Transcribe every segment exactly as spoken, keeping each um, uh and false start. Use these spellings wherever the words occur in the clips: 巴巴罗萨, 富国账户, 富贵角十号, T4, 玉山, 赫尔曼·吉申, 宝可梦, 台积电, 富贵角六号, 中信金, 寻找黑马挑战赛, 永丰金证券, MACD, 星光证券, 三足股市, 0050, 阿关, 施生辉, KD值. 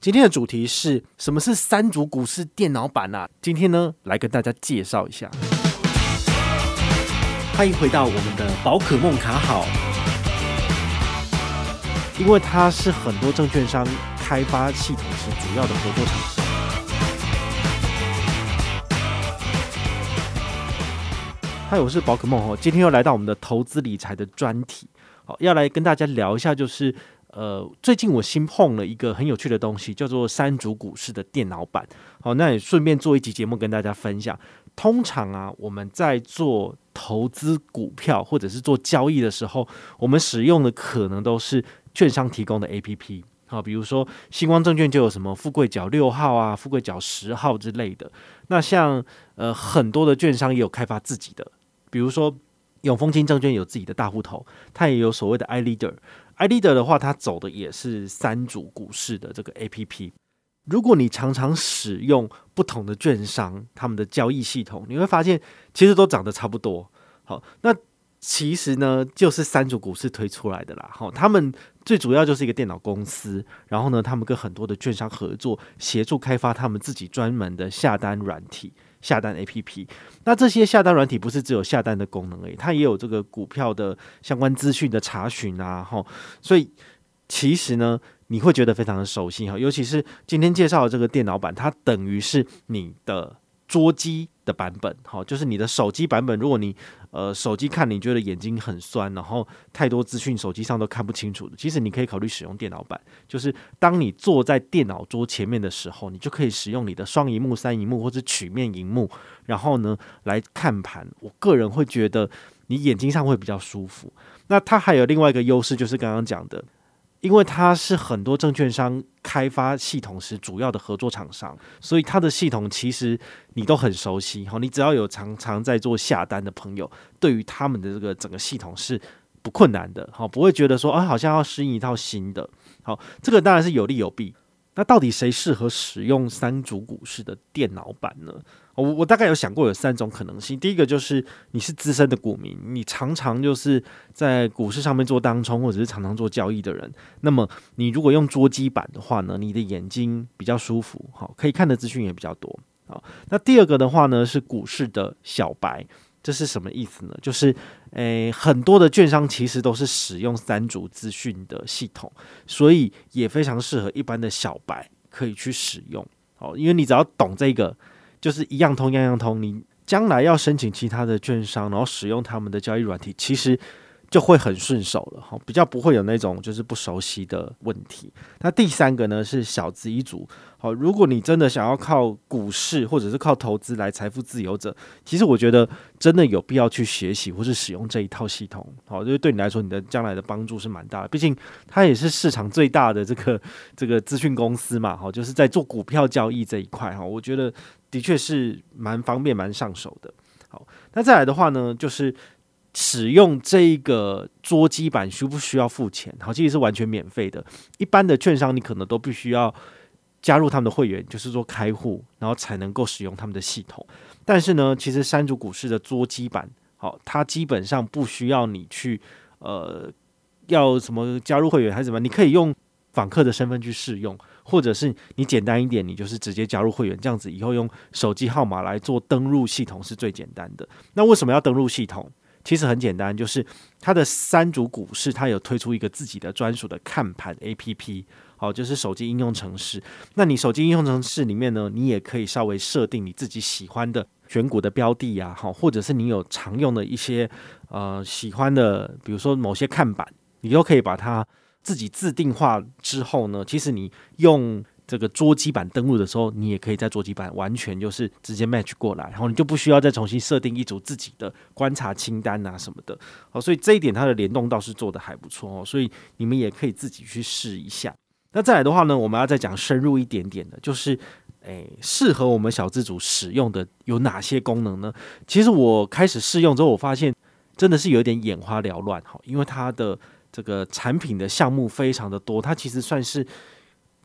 今天的主题是什么是三足股市电脑版啊？今天呢，来跟大家介绍一下。欢迎回到我们的宝可梦卡好，因为它是很多证券商开发系统时主要的合作厂商。嗨，我是宝可梦，今天又来到我们的投资理财的专题，好，要来跟大家聊一下，就是。呃，最近我新碰了一个很有趣的东西，叫做三足股市的电脑版。好，那也顺便做一集节目跟大家分享。通常啊，我们在做投资股票或者是做交易的时候，我们使用的可能都是券商提供的 A P P。好，比如说星光证券就有什么富贵角六号啊、富贵角十号之类的。那像呃很多的券商也有开发自己的，比如说永丰金证券有自己的大户头，它也有所谓的 iLeader。iLeader 的话，它走的也是三足股市的这个 A P P。如果你常常使用不同的券商他们的交易系统，你会发现其实都长得差不多。好，那其实呢，就是三足股市推出来的啦。好，他们最主要就是一个电脑公司，然后呢，他们跟很多的券商合作，协助开发他们自己专门的下单软体。下单 A P P， 那这些下单软体不是只有下单的功能而已，它也有这个股票的相关资讯的查询啊，吼，所以其实呢，你会觉得非常的熟悉，尤其是今天介绍的这个电脑版，它等于是你的桌机的版本，好，就是你的手机版本。如果你呃手机看你觉得眼睛很酸，然后太多资讯手机上都看不清楚的，其实你可以考虑使用电脑版。就是当你坐在电脑桌前面的时候，你就可以使用你的双萤幕、三萤幕或者曲面萤幕，然后呢来看盘。我个人会觉得你眼睛上会比较舒服。那它还有另外一个优势，就是刚刚讲的。因为它是很多证券商开发系统时主要的合作厂商，所以它的系统其实你都很熟悉。你只要有常常在做下单的朋友，对于他们的这个整个系统是不困难的，不会觉得说、啊、好像要适应一套新的。好，这个当然是有利有弊。那到底谁适合使用三足股市的电脑版呢？我我大概有想过有三种可能性。第一个就是你是资深的股民，你常常就是在股市上面做当冲或者是常常做交易的人。那么你如果用桌机版的话呢，你的眼睛比较舒服，好，可以看的资讯也比较多。好，那第二个的话呢是股市的小白。这是什么意思呢？就是，诶，很多的券商其实都是使用三足资讯的系统，所以也非常适合一般的小白可以去使用。哦，因为你只要懂这个，就是一样通样样通。你将来要申请其他的券商，然后使用他们的交易软体，其实就会很顺手了，哈，比较不会有那种就是不熟悉的问题。那第三个呢是小资一族，好，如果你真的想要靠股市或者是靠投资来财富自由者，其实我觉得真的有必要去学习或是使用这一套系统，好，就是对你来说，你的将来的帮助是蛮大的，毕竟它也是市场最大的这个这个资讯公司嘛，好，就是在做股票交易这一块，哈，我觉得的确是蛮方便、蛮上手的。好，那再来的话呢，就是。使用这个桌机版需不需要付钱？好，其实是完全免费的。一般的券商你可能都必须要加入他们的会员，就是说开户，然后才能够使用他们的系统。但是呢，其实三足股市的桌机版，好，它基本上不需要你去呃要什么加入会员还是什么，你可以用访客的身份去试用，或者是你简单一点，你就是直接加入会员，这样子以后用手机号码来做登入系统是最简单的。那为什么要登入系统？其实很简单，就是它的三足股市，它有推出一个自己的专属的看盘 A P P， 好，就是手机应用程式。那你手机应用程式里面呢，你也可以稍微设定你自己喜欢的选股的标的啊，或者是你有常用的一些呃喜欢的，比如说某些看板，你都可以把它自己自定化之后呢，其实你用。这个桌机版登录的时候，你也可以在桌机版完全就是直接 match 过来，然后你就不需要再重新设定一组自己的观察清单啊什么的。好，所以这一点它的联动倒是做得还不错哦，所以你们也可以自己去试一下。那再来的话呢，我们要再讲深入一点点的，就是诶适合我们小资主使用的有哪些功能呢？其实我开始试用之后，我发现真的是有点眼花缭乱，因为它的这个产品的项目非常的多，它其实算是。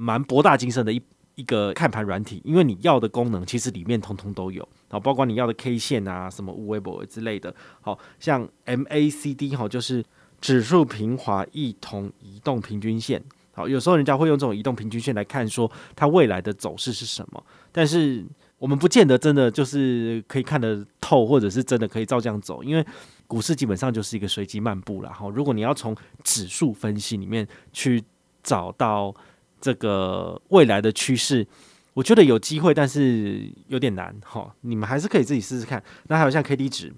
蛮博大精深的一一个看盘软体，因为你要的功能其实里面通通都有，好，包括你要的 K 线啊、什么五微博之类的，好像 M A C D 就是指数平滑异同移动平均线，好，有时候人家会用这种移动平均线来看说它未来的走势是什么，但是我们不见得真的就是可以看得透，或者是真的可以照这样走，因为股市基本上就是一个随机漫步啦。如果你要从指数分析里面去找到这个未来的趋势，我觉得有机会，但是有点难。你们还是可以自己试试看。那还有像 K D 值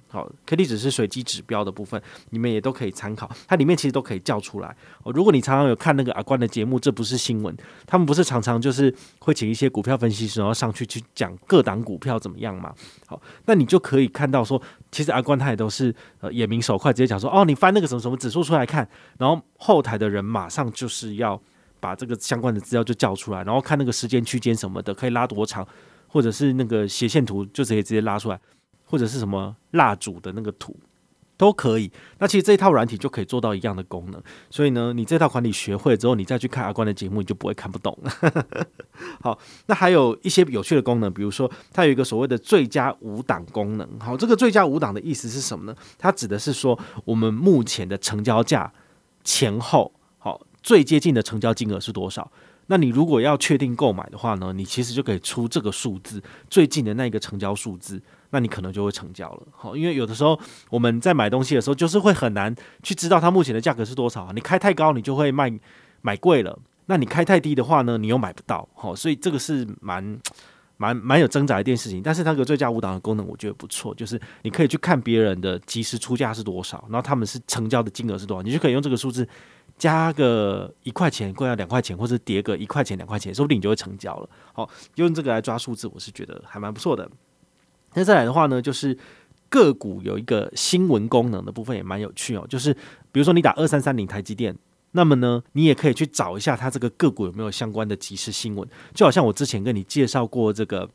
，K D 值是随机指标的部分，你们也都可以参考。它里面其实都可以叫出来。如果你常常有看那个阿关的节目，这不是新闻，他们不是常常就是会请一些股票分析师，然后上去去讲各档股票怎么样嘛？好，那你就可以看到说，其实阿关他也都是呃眼明手快，直接讲说哦，你翻那个什么什么指数出来看，然后后台的人马上就是要把这个相关的资料就叫出来，然后看那个时间区间什么的，可以拉多长，或者是那个斜线图就直接直接拉出来，或者是什么蜡烛的那个图都可以。那其实这一套软体就可以做到一样的功能，所以呢，你这套管理学会之后，你再去看阿关的节目，你就不会看不懂了。好，那还有一些有趣的功能，比如说它有一个所谓的最佳五档功能。好，这个最佳五档的意思是什么呢？它指的是说我们目前的成交价前后。最接近的成交金额是多少？那你如果要确定购买的话呢，你其实就可以出这个数字，最近的那个成交数字，那你可能就会成交了。好，因为有的时候我们在买东西的时候，就是会很难去知道它目前的价格是多少。你开太高，你就会卖买贵了；那你开太低的话呢，你又买不到。好，所以这个是蛮。蛮蛮有挣扎的一件事情，但是它有最佳五档的功能，我觉得不错，就是你可以去看别人的即时出价是多少，然后他们是成交的金额是多少，你就可以用这个数字加个一块钱，或者两块钱，或者叠个一块钱两块钱，说不定你就会成交了。好，用这个来抓数字，我是觉得还蛮不错的。那再来的话呢，就是个股有一个新闻功能的部分也蛮有趣哦，就是比如说你打二三三零台积电。那么呢，你也可以去找一下它这个个股有没有相关的即时新闻，就好像我之前跟你介绍过，这个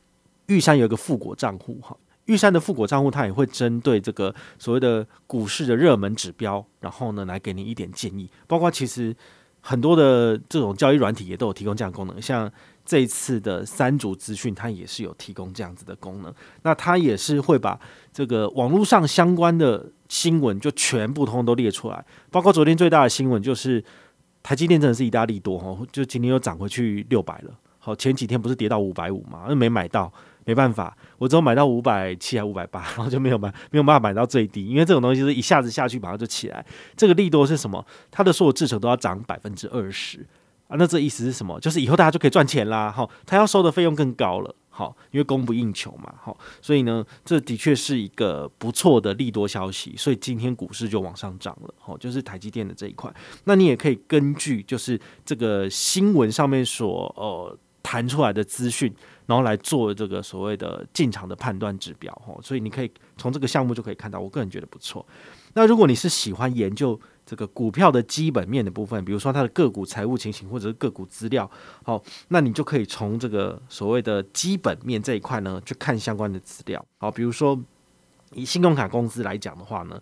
玉山有一个富国账户，玉山的富国账户它也会针对这个所谓的股市的热门指标，然后呢来给你一点建议，包括其实很多的这种交易软体也都有提供这样的功能，像这一次的三组资讯它也是有提供这样子的功能，那它也是会把这个网络上相关的新闻就全部通都列出来，包括昨天最大的新闻就是台积电真的是意大利多，就今天又涨回去六百了。好，前几天不是跌到五百五嘛，那没买到，没办法，我只有买到五百七还五百八，然后就没有买，没有办法买到最低，因为这种东西是一下子下去马上就起来。这个利多是什么？它的所有制程都要涨 百分之二十、啊、那这意思是什么？就是以后大家就可以赚钱啦。好，它要收的费用更高了。好，因为供不应求嘛，好，所以呢，这的确是一个不错的利多消息，所以今天股市就往上涨了，好，就是台积电的这一块。那你也可以根据就是这个新闻上面所呃弹出来的资讯，然后来做这个所谓的进场的判断指标，哈，所以你可以从这个项目就可以看到，我个人觉得不错。那如果你是喜欢研究这个股票的基本面的部分，比如说它的个股财务情形或者是个股资料，好，那你就可以从这个所谓的基本面这一块呢去看相关的资料。好，比如说以信用卡公司来讲的话呢，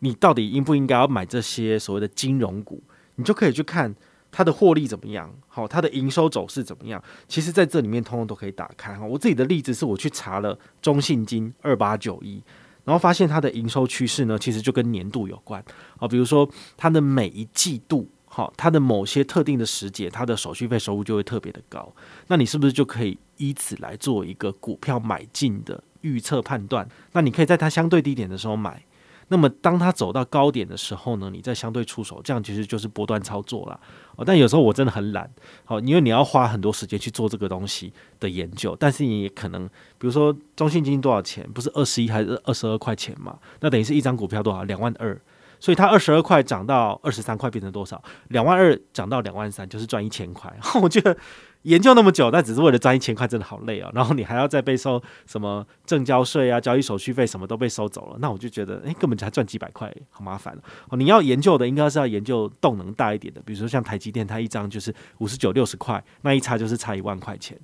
你到底应不应该要买这些所谓的金融股，你就可以去看它的获利怎么样，好，它的营收走势怎么样，其实在这里面通通都可以打开。我自己的例子是我去查了中信金二八九一，然后发现它的营收趋势呢，其实就跟年度有关。好，比如说它的每一季度，好，它的某些特定的时节，它的手续费收入就会特别的高。那你是不是就可以依此来做一个股票买进的预测判断？那你可以在它相对低点的时候买，那么当它走到高点的时候呢，你再相对出手，这样其实就是波段操作啦。哦，但有时候我真的很懒，好，因为你要花很多时间去做这个东西的研究，但是你也可能，比如说中信金多少钱？不是二十一还是二十二块钱嘛？那等于是一张股票多少？两万二，所以它二十二块涨到二十三块，变成多少？两万二涨到两万三，就是赚一千块。我觉得研究那么久，但只是为了赚一千块，真的好累哦。然后你还要再被收什么证交税啊、交易手续费，什么都被收走了。那我就觉得，哎，根本才赚几百块，好麻烦、哦、你要研究的，应该是要研究动能大一点的，比如说像台积电，它一张就是五十九、六十块，那一差就是差一万块钱，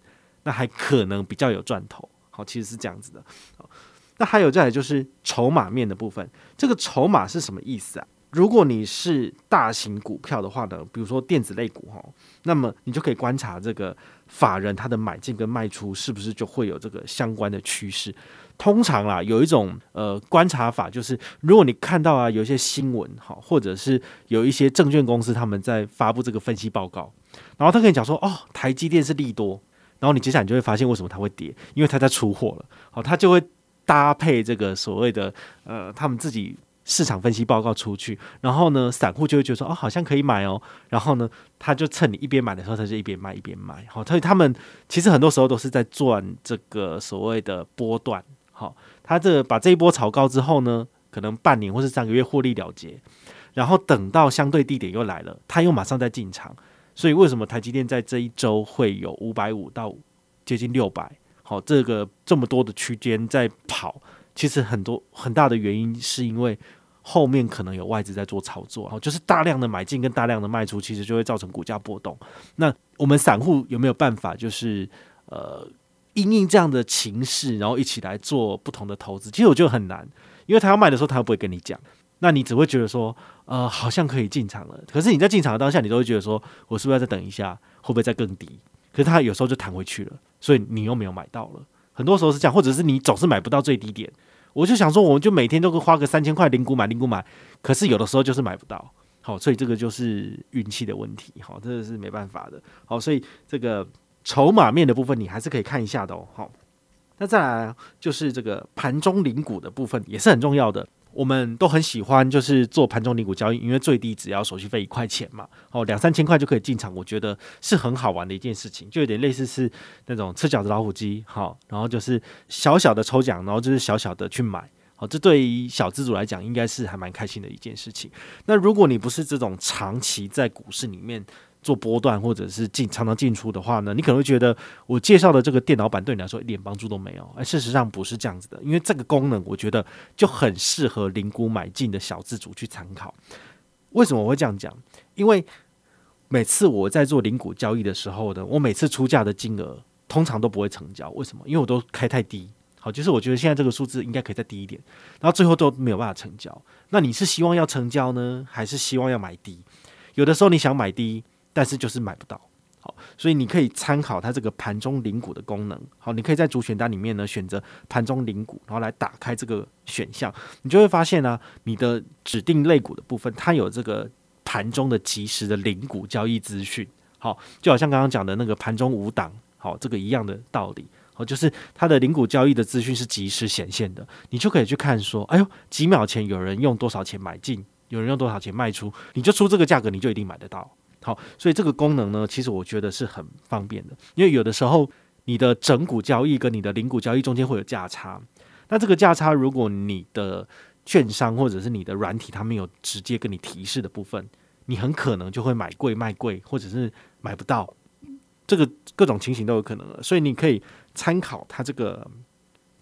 那还可能比较有赚头。好、哦，其实是这样子的。哦、那还有再来就是筹码面的部分，这个筹码是什么意思啊？如果你是大型股票的话呢，比如说电子类股，那么你就可以观察这个法人他的买进跟卖出是不是就会有这个相关的趋势。通常啦，有一种呃观察法，就是如果你看到啊有一些新闻，或者是有一些证券公司他们在发布这个分析报告，然后他跟你讲说，哦，台积电是利多，然后你接下来你就会发现为什么它会跌，因为它在出货了。好，它就会搭配这个所谓的呃，他们自己市场分析报告出去，然后呢，散户就会觉得说，哦，好像可以买哦，然后呢，他就趁你一边买的时候，他就一边卖一边卖。好，所以他们其实很多时候都是在赚这个所谓的波段。好，他这把这一波炒高之后呢，可能半年或是三个月获利了结，然后等到相对低点又来了，他又马上再进场。所以为什么台积电在这一周会有五百五十到接近六百，好，这个这么多的区间在跑，其实很多很大的原因是因为后面可能有外资在做操作，好，就是大量的买进跟大量的卖出，其实就会造成股价波动。那我们散户有没有办法就是呃因应这样的情势，然后一起来做不同的投资？其实我觉得很难，因为他要卖的时候他又不会跟你讲。那你只会觉得说，呃，好像可以进场了。可是你在进场的当下，你都会觉得说，我是不是要再等一下？会不会再更低？可是它有时候就弹回去了，所以你又没有买到了。很多时候是这样，或者是你总是买不到最低点。我就想说，我们就每天都花个三千块零股买零股买，可是有的时候就是买不到。好，所以这个就是运气的问题。好，这个是没办法的。好，所以这个筹码面的部分，你还是可以看一下的哦。好，那再来就是这个盘中零股的部分，也是很重要的。我们都很喜欢就是做盘中零股交易，因为最低只要手续费一块钱嘛，哦，两三千块就可以进场，我觉得是很好玩的一件事情，就有点类似是那种吃饺子老虎机，好、哦，然后就是小小的抽奖，然后就是小小的去买，好、哦，这对于小资主来讲应该是还蛮开心的一件事情。那如果你不是这种长期在股市里面做波段或者是进常常进出的话呢，你可能会觉得我介绍的这个电脑版对你来说一点帮助都没有。而事实上不是这样子的，因为这个功能我觉得就很适合零股买进的小资主去参考。为什么我会这样讲？因为每次我在做零股交易的时候呢，我每次出价的金额通常都不会成交。为什么？因为我都开太低。好，就是我觉得现在这个数字应该可以再低一点，然后最后都没有办法成交。那你是希望要成交呢，还是希望要买低？有的时候你想买低，但是就是买不到。好，所以你可以参考它这个盘中零股的功能。好，你可以在主选单里面呢选择盘中零股，然后来打开这个选项，你就会发现啊，你的指定类股的部分它有这个盘中的即时的零股交易资讯。好，就好像刚刚讲的那个盘中五档，好，这个一样的道理。好，就是它的零股交易的资讯是即时显现的，你就可以去看说，哎呦，几秒前有人用多少钱买进，有人用多少钱卖出，你就出这个价格，你就一定买得到。好，所以这个功能呢，其实我觉得是很方便的，因为有的时候你的整股交易跟你的零股交易中间会有价差，那这个价差如果你的券商或者是你的软体它没有直接跟你提示的部分，你很可能就会买贵卖贵，或者是买不到，这个各种情形都有可能了。所以你可以参考它这个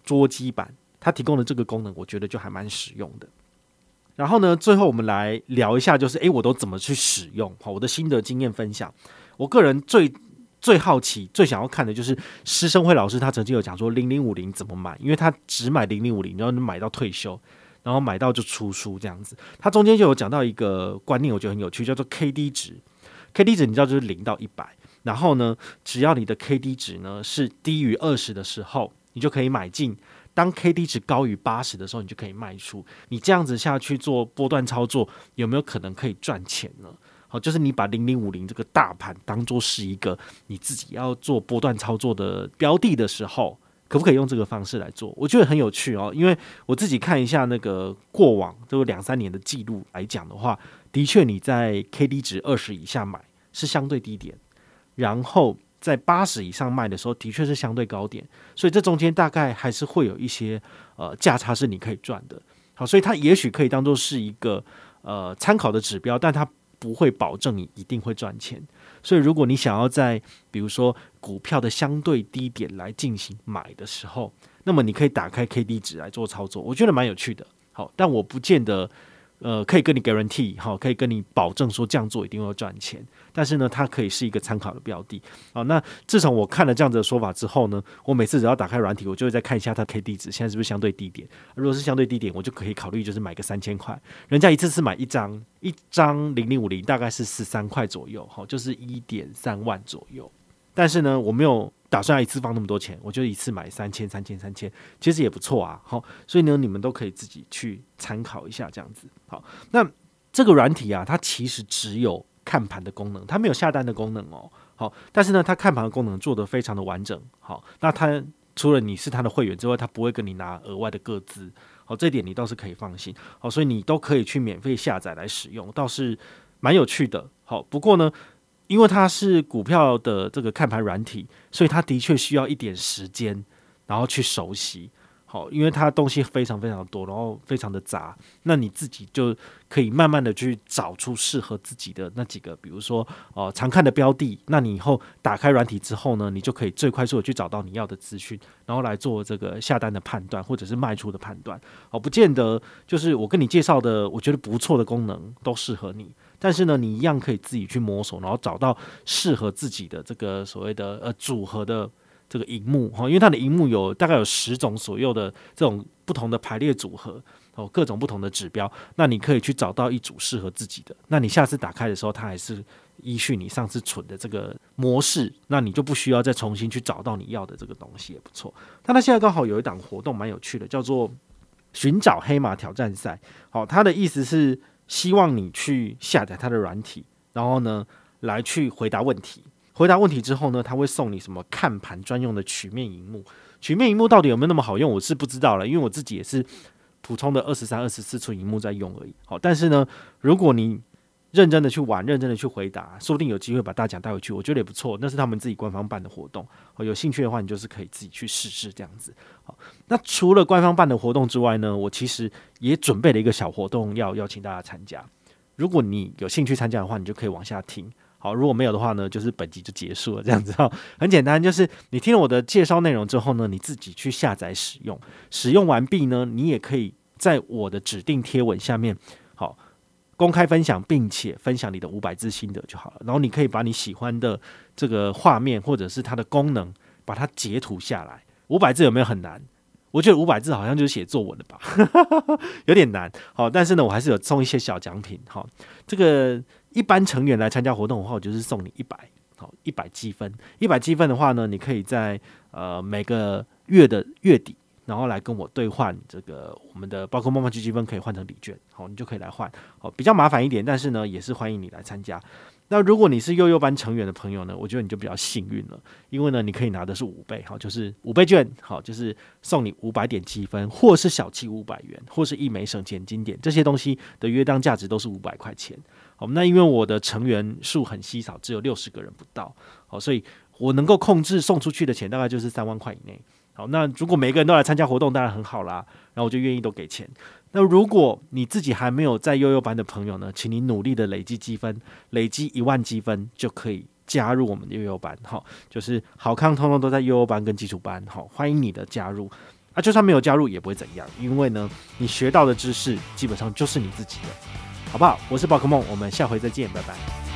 桌机版，它提供的这个功能，我觉得就还蛮实用的。然后呢，最后我们来聊一下，就是哎，我都怎么去使用？好，我的心得经验分享。我个人最最好奇、最想要看的就是施生辉老师，他曾经有讲说零零五零怎么买，因为他只买零零五零，然后买到退休，然后买到就出书这样子。他中间就有讲到一个观念，我觉得很有趣，叫做 K D 值。K D 值你知道就是零到一百，然后呢，只要你的 K D 值呢是低于二十的时候，你就可以买进。当 K D 值高于八十的时候，你就可以卖出。你这样子下去做波段操作，有没有可能可以赚钱呢？好，就是你把零零五零这个大盘当作是一个你自己要做波段操作的标的的时候，可不可以用这个方式来做？我觉得很有趣哦，因为我自己看一下那个过往这两三年的记录来讲的话，的确你在 K D 值二十以下买是相对低点，然后在八十以上卖的时候，的确是相对高点，所以这中间大概还是会有一些呃价差是你可以赚的。好，所以它也许可以当做是一个呃参考的指标，但它不会保证你一定会赚钱。所以如果你想要在比如说股票的相对低点来进行买的时候，那么你可以打开 K D 值来做操作，我觉得蛮有趣的。好，但我不见得呃可以跟你 guarantee 好，可以跟你保证说这样做一定会赚钱。但是呢，它可以是一个参考的标的。好，那自从我看了这样子的说法之后呢，我每次只要打开软体，我就会再看一下它 K D 值现在是不是相对低点。如果是相对低点，我就可以考虑就是买个三千块。人家一次是买一张，一张零零五零大概是十三块左右，好，就是一点三万左右。但是呢，我没有打算要一次放那么多钱，我就一次买三千、三千、三千，其实也不错啊。好，所以呢，你们都可以自己去参考一下这样子。好，那这个软体啊，它其实只有看盘的功能，它没有下单的功能哦。好，但是呢，它看盘的功能做得非常的完整。好，那它除了你是它的会员之外，它不会跟你拿额外的个资。好，这点你倒是可以放心。好，所以你都可以去免费下载来使用，倒是蛮有趣的。好，不过呢，因为它是股票的这个看盘软体，所以它的确需要一点时间，然后去熟悉。好，因为它东西非常非常多，然后非常的杂，那你自己就可以慢慢的去找出适合自己的那几个，比如说呃常看的标的，那你以后打开软体之后呢，你就可以最快速的去找到你要的资讯，然后来做这个下单的判断或者是卖出的判断。好，不见得就是我跟你介绍的，我觉得不错的功能都适合你，但是呢，你一样可以自己去摸索，然后找到适合自己的这个所谓的呃组合的。这个萤幕因为它的萤幕有大概有十种左右的这种不同的排列组合，各种不同的指标，那你可以去找到一组适合自己的。那你下次打开的时候，它还是依据你上次存的这个模式，那你就不需要再重新去找到你要的这个东西，也不错。那它现在刚好有一档活动蛮有趣的，叫做寻找黑马挑战赛。好，它的意思是希望你去下载它的软体，然后呢来去回答问题。回答问题之后呢，他会送你什么看盘专用的曲面萤幕。曲面萤幕到底有没有那么好用，我是不知道了，因为我自己也是普通的二十三、二十四寸萤幕在用而已。好，但是呢，如果你认真的去玩，认真的去回答，说不定有机会把大奖带回去，我觉得也不错。那是他们自己官方办的活动，有兴趣的话，你就是可以自己去试试这样子。好，那除了官方办的活动之外呢，我其实也准备了一个小活动要邀请大家参加。如果你有兴趣参加的话，你就可以往下听。好，如果没有的话呢，就是本集就结束了，这样子哈，很简单，就是你听了我的介绍内容之后呢，你自己去下载使用，使用完毕呢，你也可以在我的指定贴文下面，好，公开分享，并且分享你的五百字心得就好了。然后你可以把你喜欢的这个画面或者是它的功能，把它截图下来。五百字有没有很难？我觉得五百字好像就是写作文了吧，有点难。好，但是呢，我还是有送一些小奖品。好，这个。一般成员来参加活动的话，我就是送你一百，好，一百积分。一百积分的话呢，你可以在呃每个月的月底，然后来跟我兑换这个我们的包括梦幻区积分可以换成礼券，好，你就可以来换。好，比较麻烦一点，但是呢也是欢迎你来参加。那如果你是幼幼班成员的朋友呢，我觉得你就比较幸运了，因为呢你可以拿的是五倍，好，就是五倍券，好，就是送你五百点积分，或是小七五百元，或是一枚省钱金点，这些东西的约当价值都是五百块钱。好，那因为我的成员数很稀少，只有六十个人不到，好，所以我能够控制送出去的钱大概就是三万块以内。好，那如果每个人都来参加活动，当然很好啦，然后我就愿意都给钱。那如果你自己还没有在幼幼班的朋友呢，请你努力的累积积分，累积一万积分就可以加入我们的幼幼班。好，就是好康通通都在幼幼班跟基础班，好，欢迎你的加入。啊，就算没有加入也不会怎样，因为呢，你学到的知识基本上就是你自己的。好不好？我是宝可梦，我们下回再见，拜拜。